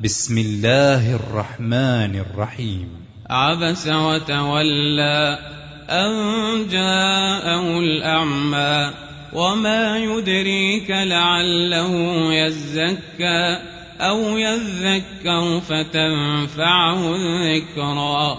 بسم الله الرحمن الرحيم عبس وتولى أن جاءه الأعمى وما يدريك لعله يزكى أو يذكر فتنفعه الذكرى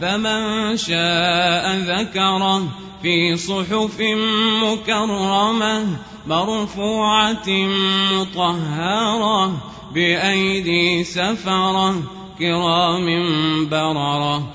فمن شاء ذكره في صحف مكرمة مرفوعة مطهرة بأيدي سفرة كرام بررة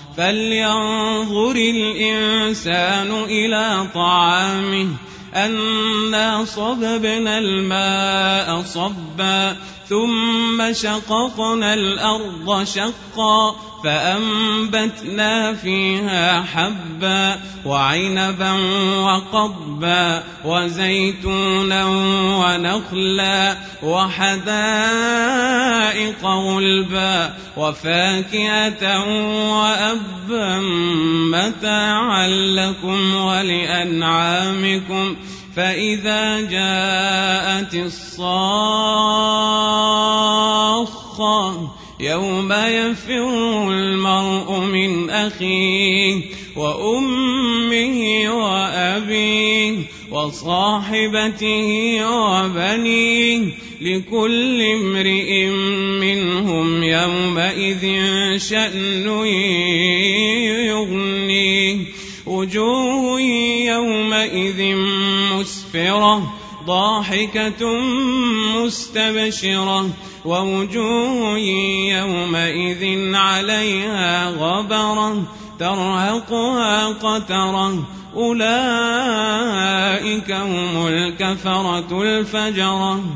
فلينظر الإنسان إلى طعامه أنا صببنا الماء صبا ثم شققنا الأرض شقا فأنبتنا فيها حبا وعنبا وقبا وزيتونا ونخلا وحدائق غلبا وفاكهة وأبا متاعا لكم ولأنعامكم فإذا جاءت الصاخة يوم يفر المرء من أخيه وأمه وأبيه وصاحبته وبنيه لكل امرئ منهم يومئذ شأن يغنيه وجوه يومئذ مسفرة ضاحكة مستبشرة ووجوه يومئذ عليها غبرة ترهقها قترة أولئك هم الكفرة الفجرة.